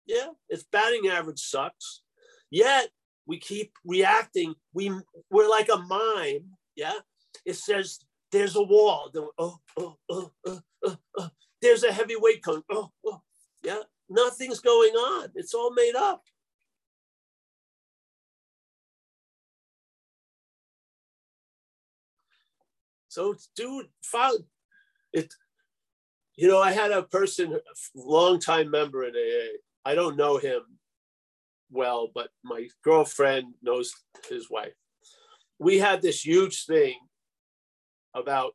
Yeah, its batting average sucks. Yet we keep reacting. We we're like a mime. Yeah, it says there's a wall. Oh oh oh oh oh. oh. There's a heavyweight coming. Oh oh. Yeah, nothing's going on. It's all made up. So, dude, it, you know, I had a person, a longtime member in A A. I don't know him well, but my girlfriend knows his wife. We had this huge thing about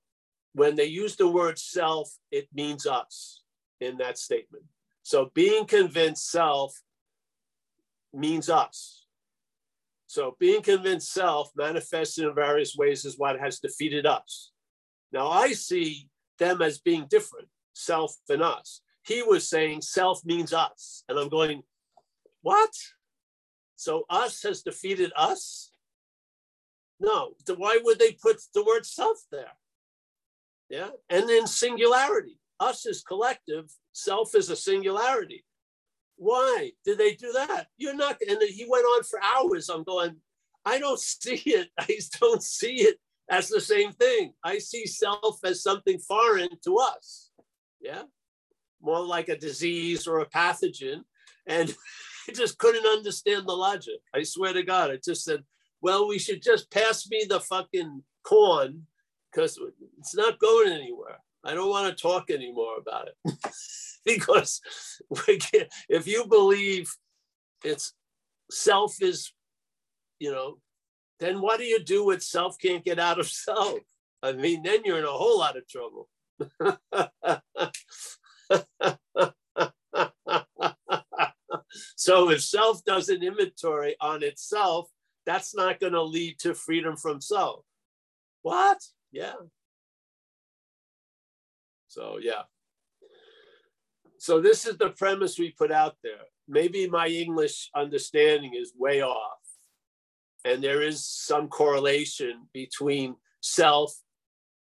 when they use the word self, it means us in that statement. So being convinced self means us. So being convinced self manifested in various ways is what has defeated us. Now I see them as being different, self and us. He was saying self means us. And I'm going, what? So us has defeated us? No, why would they put the word self there? Yeah, and then singularity. Us is collective, self is a singularity. Why did they do that? You're not, and he went on for hours. I'm going, I don't see it. I don't see it as the same thing. I see self as something foreign to us. Yeah. More like a disease or a pathogen. And I just couldn't understand the logic. I swear to God, I just said, well, we should just pass me the fucking corn because it's not going anywhere. I don't want to talk anymore about it. Because we can, if you believe it's self is, you know, then what do you do with self can't get out of self? I mean, then you're in a whole lot of trouble. So if self does an inventory on itself, that's not going to lead to freedom from self. What? Yeah. So, yeah. So this is the premise we put out there. Maybe my English understanding is way off. And there is some correlation between self,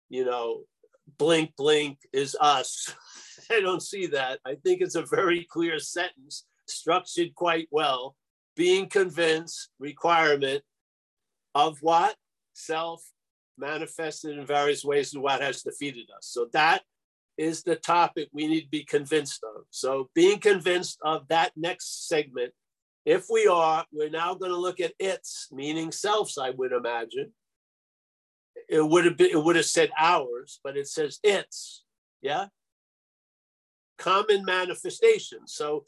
you know, blink, blink is us. I don't see that. I think it's a very clear sentence, structured quite well. Being convinced, requirement of what? Self manifested in various ways and what has defeated us. So that is the topic we need to be convinced of. So being convinced of that next segment, if we are, we're now going to look at its, meaning selves, I would imagine. It would have been, it would have said ours, but it says its, yeah? Common manifestation. So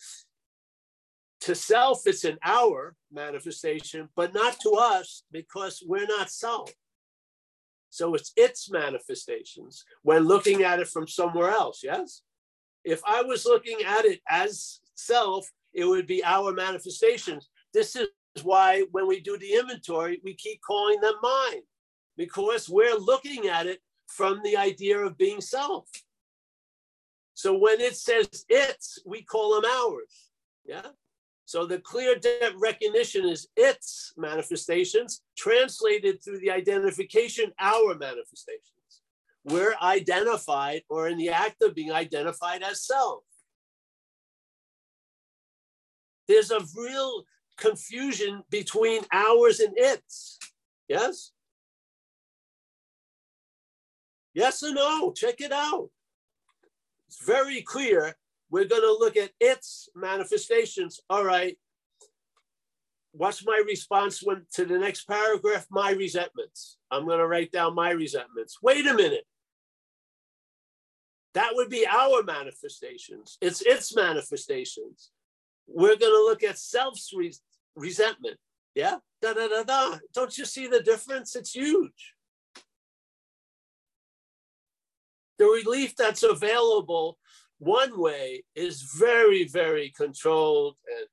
to self, it's an our manifestation, but not to us because we're not self. So it's its manifestations when looking at it from somewhere else, yes? If I was looking at it as self, it would be our manifestations. This is why when we do the inventory, we keep calling them mine because we're looking at it from the idea of being self. So when it says its, we call them ours, yeah? So the clear debt recognition is its manifestations translated through the identification, our manifestations. We're identified or in the act of being identified as self. There's a real confusion between ours and its. Yes? Yes or no? Check it out. It's very clear. We're going to look at its manifestations. All right. What's my response when, to the next paragraph? My resentments. I'm going to write down my resentments. Wait a minute. That would be our manifestations. It's its manifestations. We're going to look at self's re- resentment. Yeah? Da, da, da, da. Don't you see the difference? It's huge. The relief that's available one way is very, very controlled and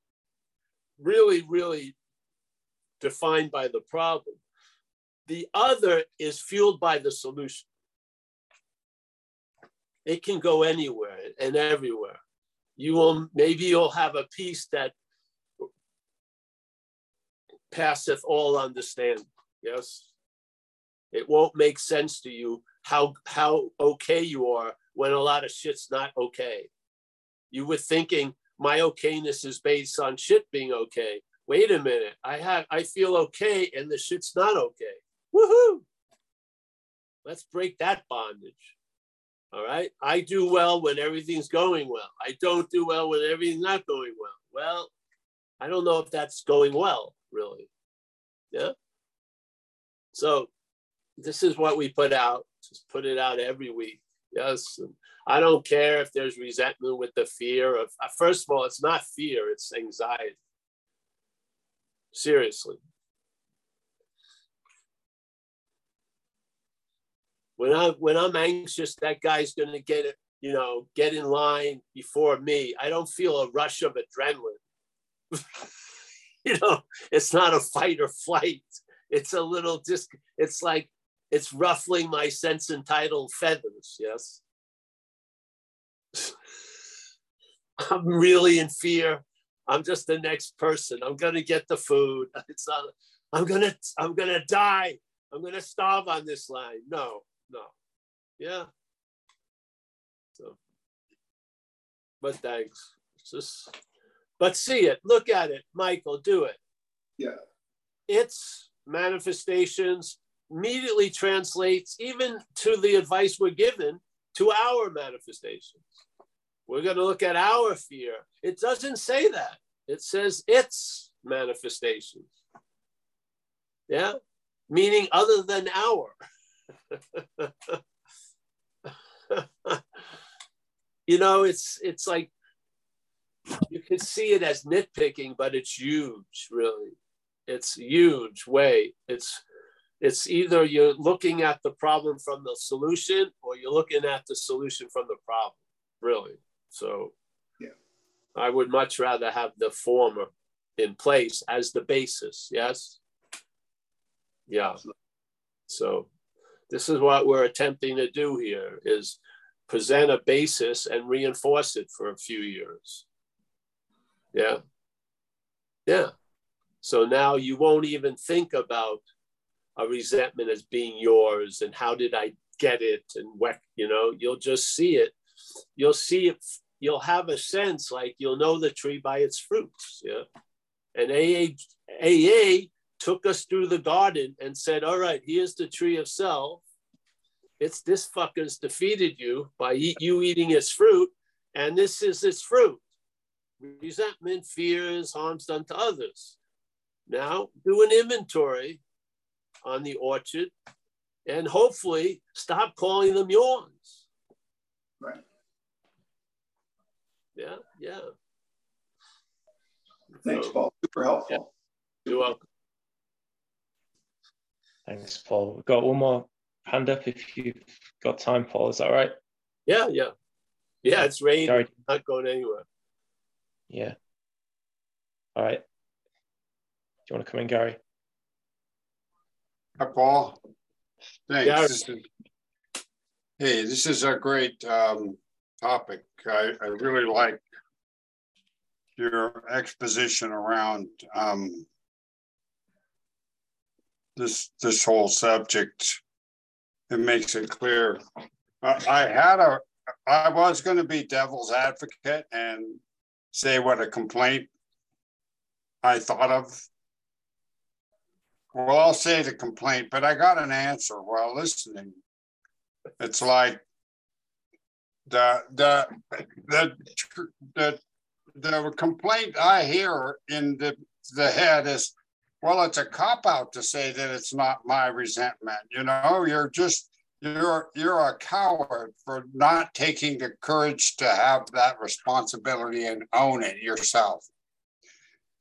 really, really defined by the problem. The other is fueled by the solution. It can go anywhere and everywhere. You will, maybe you'll have a peace that passeth all understanding. Yes. It won't make sense to you how how okay you are when a lot of shit's not okay. You were thinking my okayness is based on shit being okay. Wait a minute, I have I feel okay and the shit's not okay. Woohoo! Let's break that bondage. All right. I do well when everything's going well. I don't do well when everything's not going well. Well, I don't know if that's going well, really. Yeah. So this is what we put out. Just put it out every week. Yes. And I don't care if there's resentment with the fear of, first of all, it's not fear, it's anxiety. Seriously. When I when I'm anxious, that guy's going to get it, you know, get in line before me. I don't feel a rush of adrenaline. You know, it's not a fight or flight. It's a little just. It's like it's ruffling my sense entitled feathers. Yes, I'm really in fear. I'm just the next person. I'm going to get the food. It's not. I'm gonna. I'm gonna die. I'm going to starve on this line. No. No. Yeah. So, but thanks. It's just, but see it. Look at it. Michael, do it. Yeah. Its manifestations immediately translates even to the advice we're given to our manifestations. We're going to look at our fear. It doesn't say that. It says its manifestations. Yeah. Meaning other than our. You know, it's it's like you can see it as nitpicking, but it's huge, really. It's a huge way. It's it's either you're looking at the problem from the solution, or you're looking at the solution from the problem, really. So, yeah, I would much rather have the former in place as the basis. Yes. Yeah. So. This is what we're attempting to do here, is present a basis and reinforce it for a few years. Yeah. Yeah. So now you won't even think about a resentment as being yours and how did I get it? And what, you know, you'll just see it. You'll see it. You'll have a sense like you'll know the tree by its fruits. Yeah. And A A, A A, took us through the garden and said, all right, here's the tree of self. It's this fucker's defeated you by eat, you eating its fruit. And this is its fruit. Resentment, fears, harms done to others. Now do an inventory on the orchard and hopefully stop calling them yawns. Right. Yeah, yeah. Thanks, so, Paul. Super helpful. Yeah. You're welcome. Thanks, Paul. We've got one more hand up if you've got time, Paul. Is that right? Yeah, yeah. Yeah, it's raining. Sorry. Not going anywhere. Yeah. All right. Do you want to come in, Gary? Hi, Paul. Thanks. Gary. Hey, this is a great um, topic. I, I really like your exposition around um, this this whole subject. It makes it clear. I, I had a I was going to be devil's advocate and say what a complaint I thought of. Well, I'll say the complaint, but I got an answer while listening. It's like the the the the, the complaint I hear in the, the head is, well, it's a cop-out to say that it's not my resentment. You know, you're just you're you're a coward for not taking the courage to have that responsibility and own it yourself.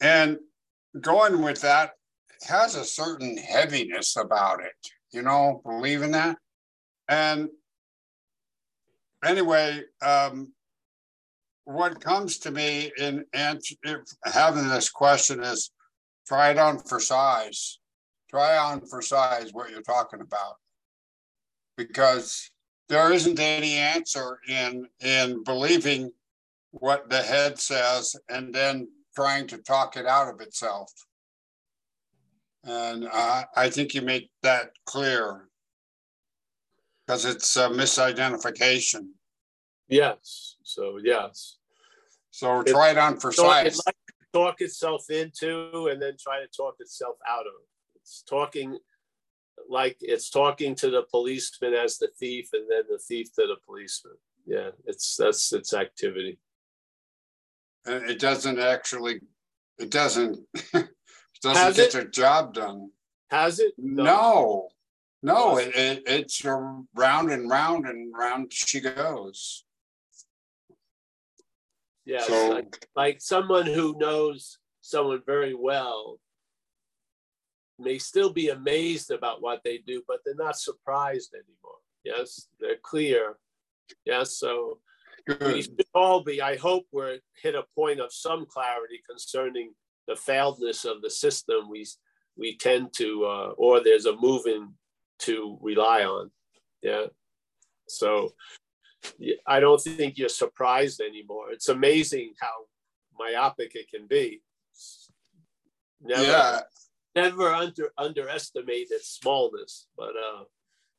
And going with that has a certain heaviness about it, you know, believing that. And anyway, um, what comes to me in answer, having this question is, try it on for size. Try on for size what you're talking about. Because there isn't any answer in in believing what the head says and then trying to talk it out of itself. And uh, I think you make that clear because it's a misidentification. Yes. So, yes. So it's, try it on for so size. Like to talk itself into and then try to talk itself out of. It's talking... like it's talking to the policeman as the thief and then the thief to the policeman. Yeah, it's that's its activity. And it doesn't actually, it doesn't, it doesn't Has get it? their job done. Has it? No, no, no it, it, it's round and round and round she goes. Yeah, so, like, like someone who knows someone very well may still be amazed about what they do, but they're not surprised anymore. Yes, they're clear. Yes, so Good. We should all be, I hope we're hit a point of some clarity concerning the failedness of the system we we tend to, uh, or there's a moving to rely on. Yeah, so I don't think you're surprised anymore. It's amazing how myopic it can be. Never, yeah. Never under, underestimate its smallness, but uh,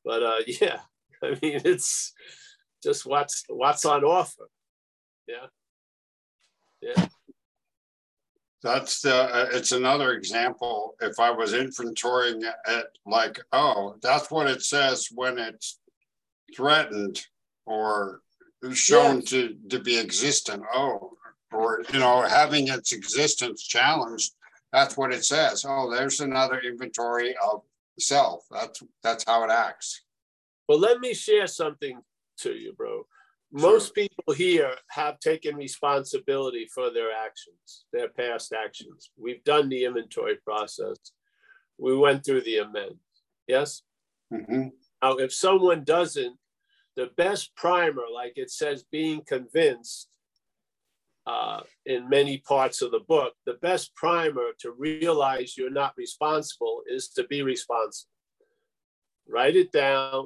but uh, yeah, I mean it's just what's what's on offer, yeah, yeah. That's the uh, it's another example. If I was inventorying it, like, oh, that's what it says when it's threatened or shown yes. to to be existent. Oh, or you know, having its existence challenged. That's what it says. Oh, there's another inventory of self. That's that's how it acts. Well, let me share something to you, bro. Most sure. people here have taken responsibility for their actions, their past actions. We've done the inventory process. We went through the amends. Yes? Mm-hmm. Now, if someone doesn't, the best primer, like it says, being convinced, Uh, in many parts of the book, the best primer to realize you're not responsible is to be responsible. Write it down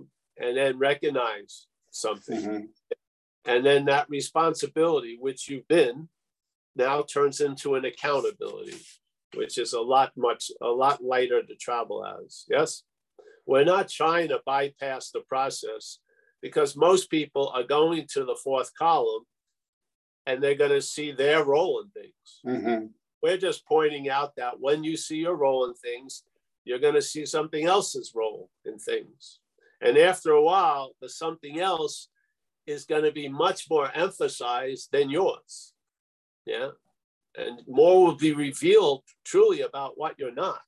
and then recognize something. Mm-hmm. And then that responsibility, which you've been, now turns into an accountability, which is a lot much, a lot lighter to travel as. Yes? We're not trying to bypass the process because most people are going to the fourth column and they're going to see their role in things. Mm-hmm. We're just pointing out that when you see your role in things, you're going to see something else's role in things. And after a while, the something else is going to be much more emphasized than yours. Yeah. And more will be revealed truly about what you're not.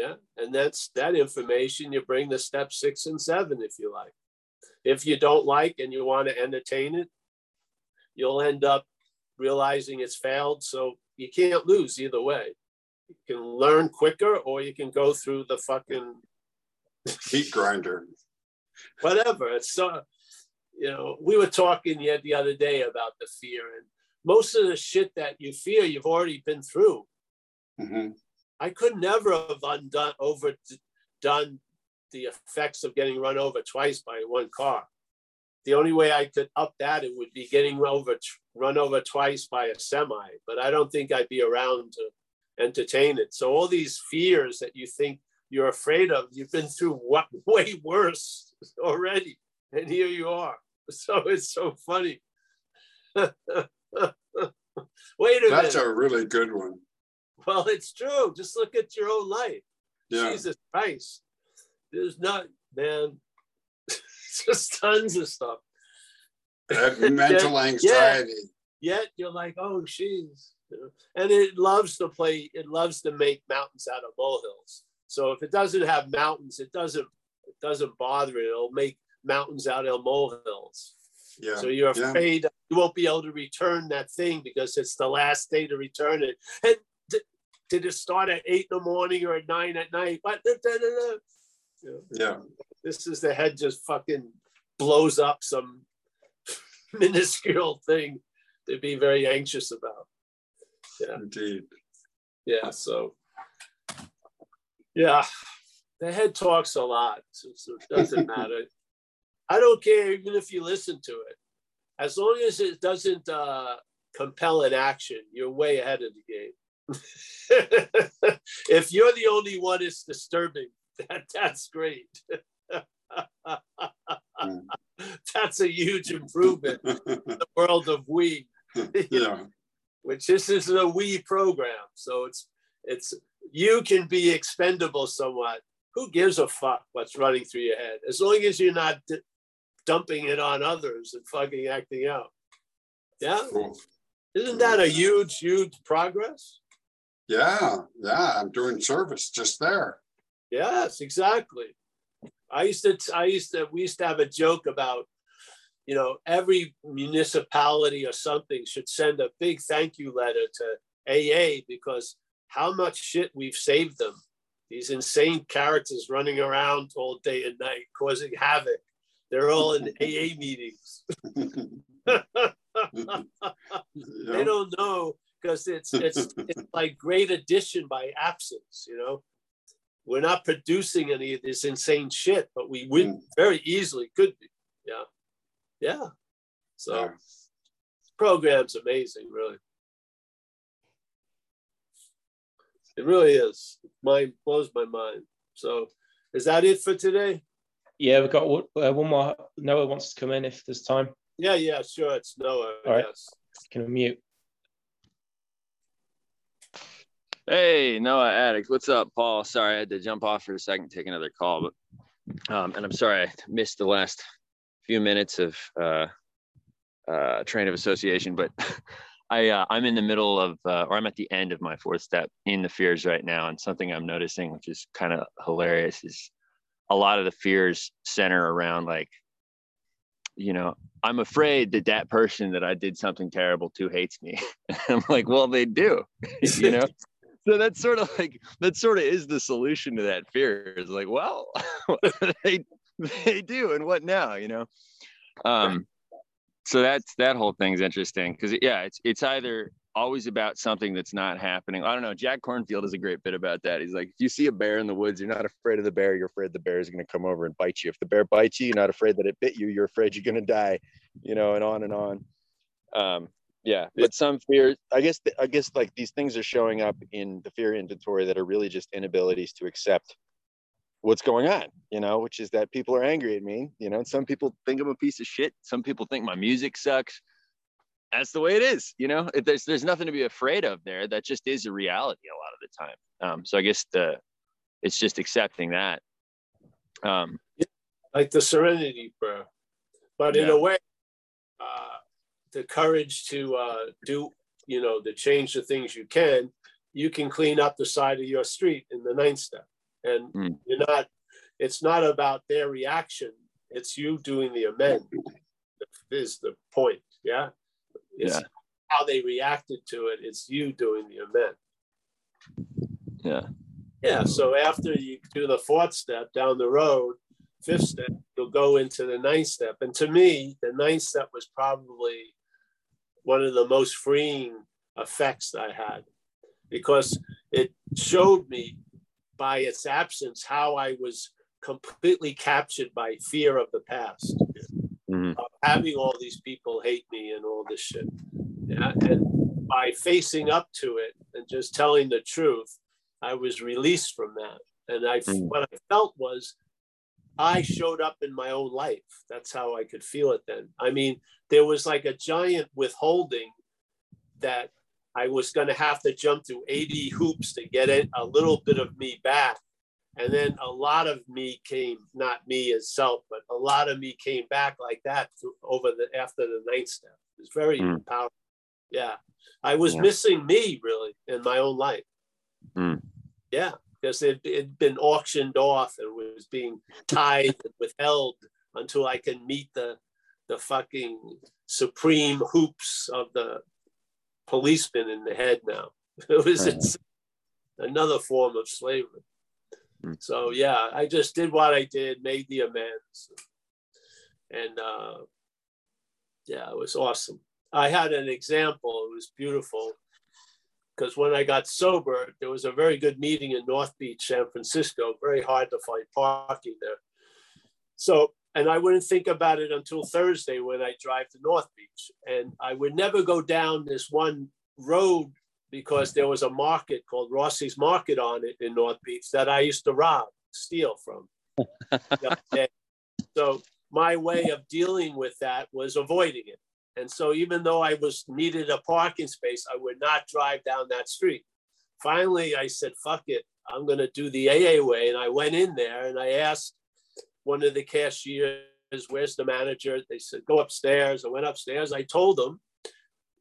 Yeah. And that's that information you bring to step six and seven, if you like. If you don't like and you want to entertain it, you'll end up realizing it's failed. So you can't lose either way. You can learn quicker or you can go through the fucking heat grinder. Whatever. It's so, you know, we were talking yet the other day about the fear, and most of the shit that you fear, you've already been through. Mm-hmm. I could never have undone, overdone the effects of getting run over twice by one car. the only way I could up that, it would be getting over, run over twice by a semi, but I don't think I'd be around to entertain it. So all these fears that you think you're afraid of, you've been through what, way worse already. And here you are. So it's so funny. Wait a minute. That's a really good one. Well, it's true. Just look at your own life. Yeah. Jesus Christ. There's not, man. Just tons of stuff. Mental yet, anxiety. Yet, yet you're like, oh, jeez. And it loves to play, it loves to make mountains out of molehills. So if it doesn't have mountains, it doesn't, it doesn't bother it. It'll make mountains out of molehills. Yeah. So you're afraid yeah. you won't be able to return that thing because it's the last day to return it. And th- did it start at eight in the morning or at nine at night? But yeah. yeah. This is the head just fucking blows up some minuscule thing to be very anxious about. Yeah. Indeed. Yeah. So, yeah, the head talks a lot. So, so it doesn't matter. I don't care even if you listen to it. As long as it doesn't uh, compel an action, you're way ahead of the game. If you're the only one it's disturbing, that, that's great. That's a huge improvement in the world of we, yeah. Which this is a we program. So it's it's you can be expendable somewhat. Who gives a fuck what's running through your head? As long as you're not d- dumping it on others and fucking acting out. Yeah. Cool. Isn't that a huge, huge progress? Yeah. Yeah. I'm doing service just there. Yes, exactly. I used to, I used to, we used to have a joke about, you know, every municipality or something should send a big thank you letter to A A because how much shit we've saved them. These insane characters running around all day and night causing havoc. They're all in A A meetings. They don't know because it's, it's it's like great addition by absence, you know? We're not producing any of this insane shit, but we would very easily could be. Yeah. Yeah. So yeah. This program's amazing, really. It really is. Mine blows my mind. So is that it for today? Yeah, we've got uh, one more. Noah wants to come in if there's time. Yeah, yeah, sure. It's Noah. All right. Yes. Can we mute? Hey, Noah Addict. What's up, Paul? Sorry, I had to jump off for a second, take another call. But um, and I'm sorry I missed the last few minutes of uh, uh, Train of Association, but I, uh, I'm in the middle of, uh, or I'm at the end of my fourth step in the fears right now. And something I'm noticing, which is kind of hilarious, is a lot of the fears center around like, you know, I'm afraid that that person that I did something terrible to hates me. I'm like, well, they do, you know? So that's sort of like, that sort of is the solution to that fear. It's like, well, they, they do. And what now, you know? Um, So that's, that whole thing's interesting because yeah, it's, it's either always about something that's not happening. I don't know. Jack Kornfield is a great bit about that. He's like, if you see a bear in the woods, you're not afraid of the bear. You're afraid the bear is going to come over and bite you. If the bear bites you, you're not afraid that it bit you. You're afraid you're going to die, you know, and on and on. Um, yeah. But some fears, I guess, I guess like these things are showing up in the fear inventory that are really just inabilities to accept what's going on, you know, which is that people are angry at me, you know, and some people think I'm a piece of shit. Some people think my music sucks. That's the way it is, you know, if there's, there's nothing to be afraid of there. That just is a reality a lot of the time. Um, so I guess the, it's just accepting that. Um, like the serenity prayer, but in yeah. a way, uh, the courage to uh, do, you know, to change the things you can, you can clean up the side of your street in the ninth step. And mm. you're not, it's not about their reaction. It's you doing the amend is the point. Yeah. It's yeah. how they reacted to it. It's you doing the amend. Yeah. Yeah. So after you do the fourth step down the road, fifth step, you'll go into the ninth step. And to me, the ninth step was probably one of the most freeing effects I had because it showed me by its absence, how I was completely captured by fear of the past. Mm-hmm. Of having all these people hate me and all this shit. Yeah? And by facing up to it and just telling the truth, I was released from that. And I, mm-hmm. what I felt was I showed up in my own life. That's how I could feel it then. I mean, there was like a giant withholding that I was going to have to jump through eighty hoops to get it, a little bit of me back. And then a lot of me came, not me as self, but a lot of me came back like that through, over the after the ninth step. It's very mm. powerful. Yeah. I was yeah. missing me really in my own life. Mm. Yeah. Because it had been auctioned off and was being tied and withheld until I can meet the the fucking supreme hoops of the policeman in the head now. It was insane. Another form of slavery. Mm. So yeah, I just did what I did, made the amends. And uh, yeah, it was awesome. I had an example, it was beautiful. Because when I got sober, there was a very good meeting in North Beach, San Francisco, very hard to find parking there. So, and I wouldn't think about it until Thursday when I drive to North Beach. And I would never go down this one road because there was a market called Rossi's Market on it in North Beach that I used to rob, steal from. So my way of dealing with that was avoiding it. And so even though I was needed a parking space, I would not drive down that street. Finally, I said, fuck it, I'm going to do the A A way. And I went in there and I asked one of the cashiers, where's the manager? They said, go upstairs. I went upstairs. I told them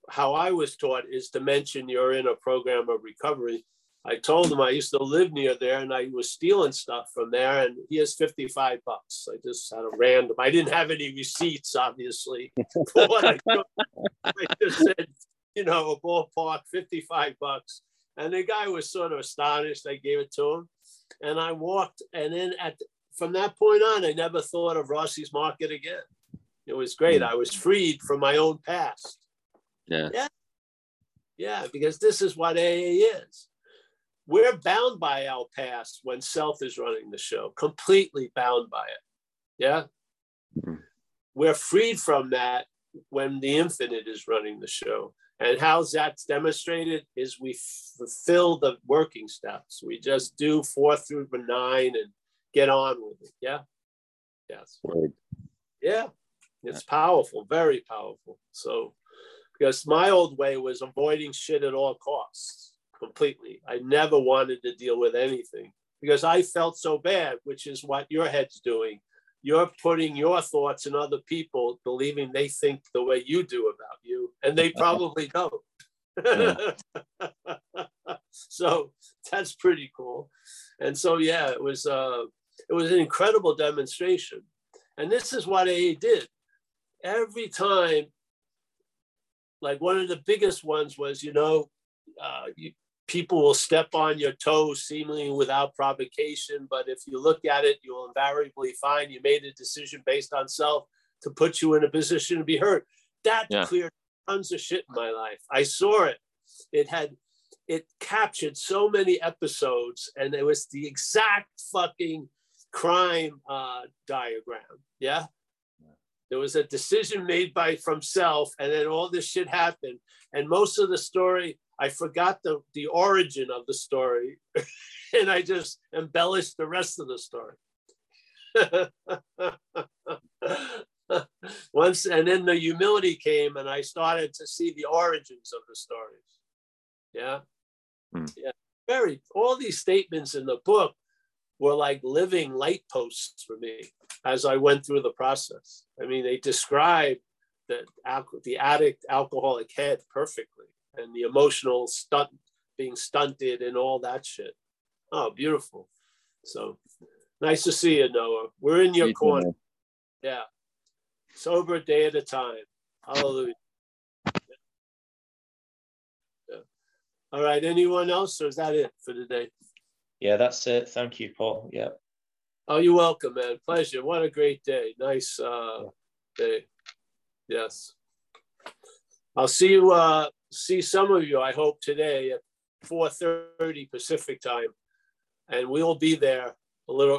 how I was taught is to mention you're in a program of recovery. I told them I used to live near there and I was stealing stuff from there. And here's fifty-five bucks. I just had a random, I didn't have any receipts, obviously. For what I, took. I just said, you know, a ballpark, fifty-five bucks. And the guy was sort of astonished. I gave it to him. And I walked. And then at from that point on, I never thought of Rossi's Market again. It was great. I was freed from my own past. Yeah. Yeah, yeah, because this is what A A is. We're bound by our past when self is running the show, completely bound by it. Yeah. Mm-hmm. We're freed from that when the infinite is running the show. And how that's demonstrated is we fulfill the working steps. We just do four through nine and get on with it. Yeah. Yes. Right. Yeah. It's yeah. powerful, very powerful. So, because my old way was avoiding shit at all costs. Completely. I never wanted to deal with anything because I felt so bad, which is what your head's doing. You're putting your thoughts in other people, believing they think the way you do about you, and they probably don't. Yeah. So that's pretty cool. And so, yeah, it was uh, it was an incredible demonstration. And this is what A A did. Every time, like one of the biggest ones was, you know, uh, you, people will step on your toes seemingly without provocation, but if you look at it, you'll invariably find you made a decision based on self to put you in a position to be hurt. That yeah. cleared tons of shit in my life. I saw it. It had, it captured so many episodes, and it was the exact fucking crime uh, diagram. Yeah. There was a decision made by from self, and then all this shit happened. And most of the story, I forgot the, the origin of the story, and I just embellished the rest of the story. Once, and then the humility came, and I started to see the origins of the stories. Yeah. Mm. Yeah. Very, all these statements in the book were like living light posts for me as I went through the process. I mean, they describe the, the addict, alcoholic head perfectly. And the emotional stunt, being stunted and all that shit. Oh, beautiful. So nice to see you, Noah. We're in your you corner. Too, yeah. Sober day at a time. Hallelujah. Yeah. All right. Anyone else? Or is that it for today? Yeah, that's it. Thank you, Paul. Yeah. Oh, you're welcome, man. Pleasure. What a great day. Nice uh, day. Yes. I'll see you. Uh, see some of you, I hope, today at four thirty Pacific time, and we'll be there a little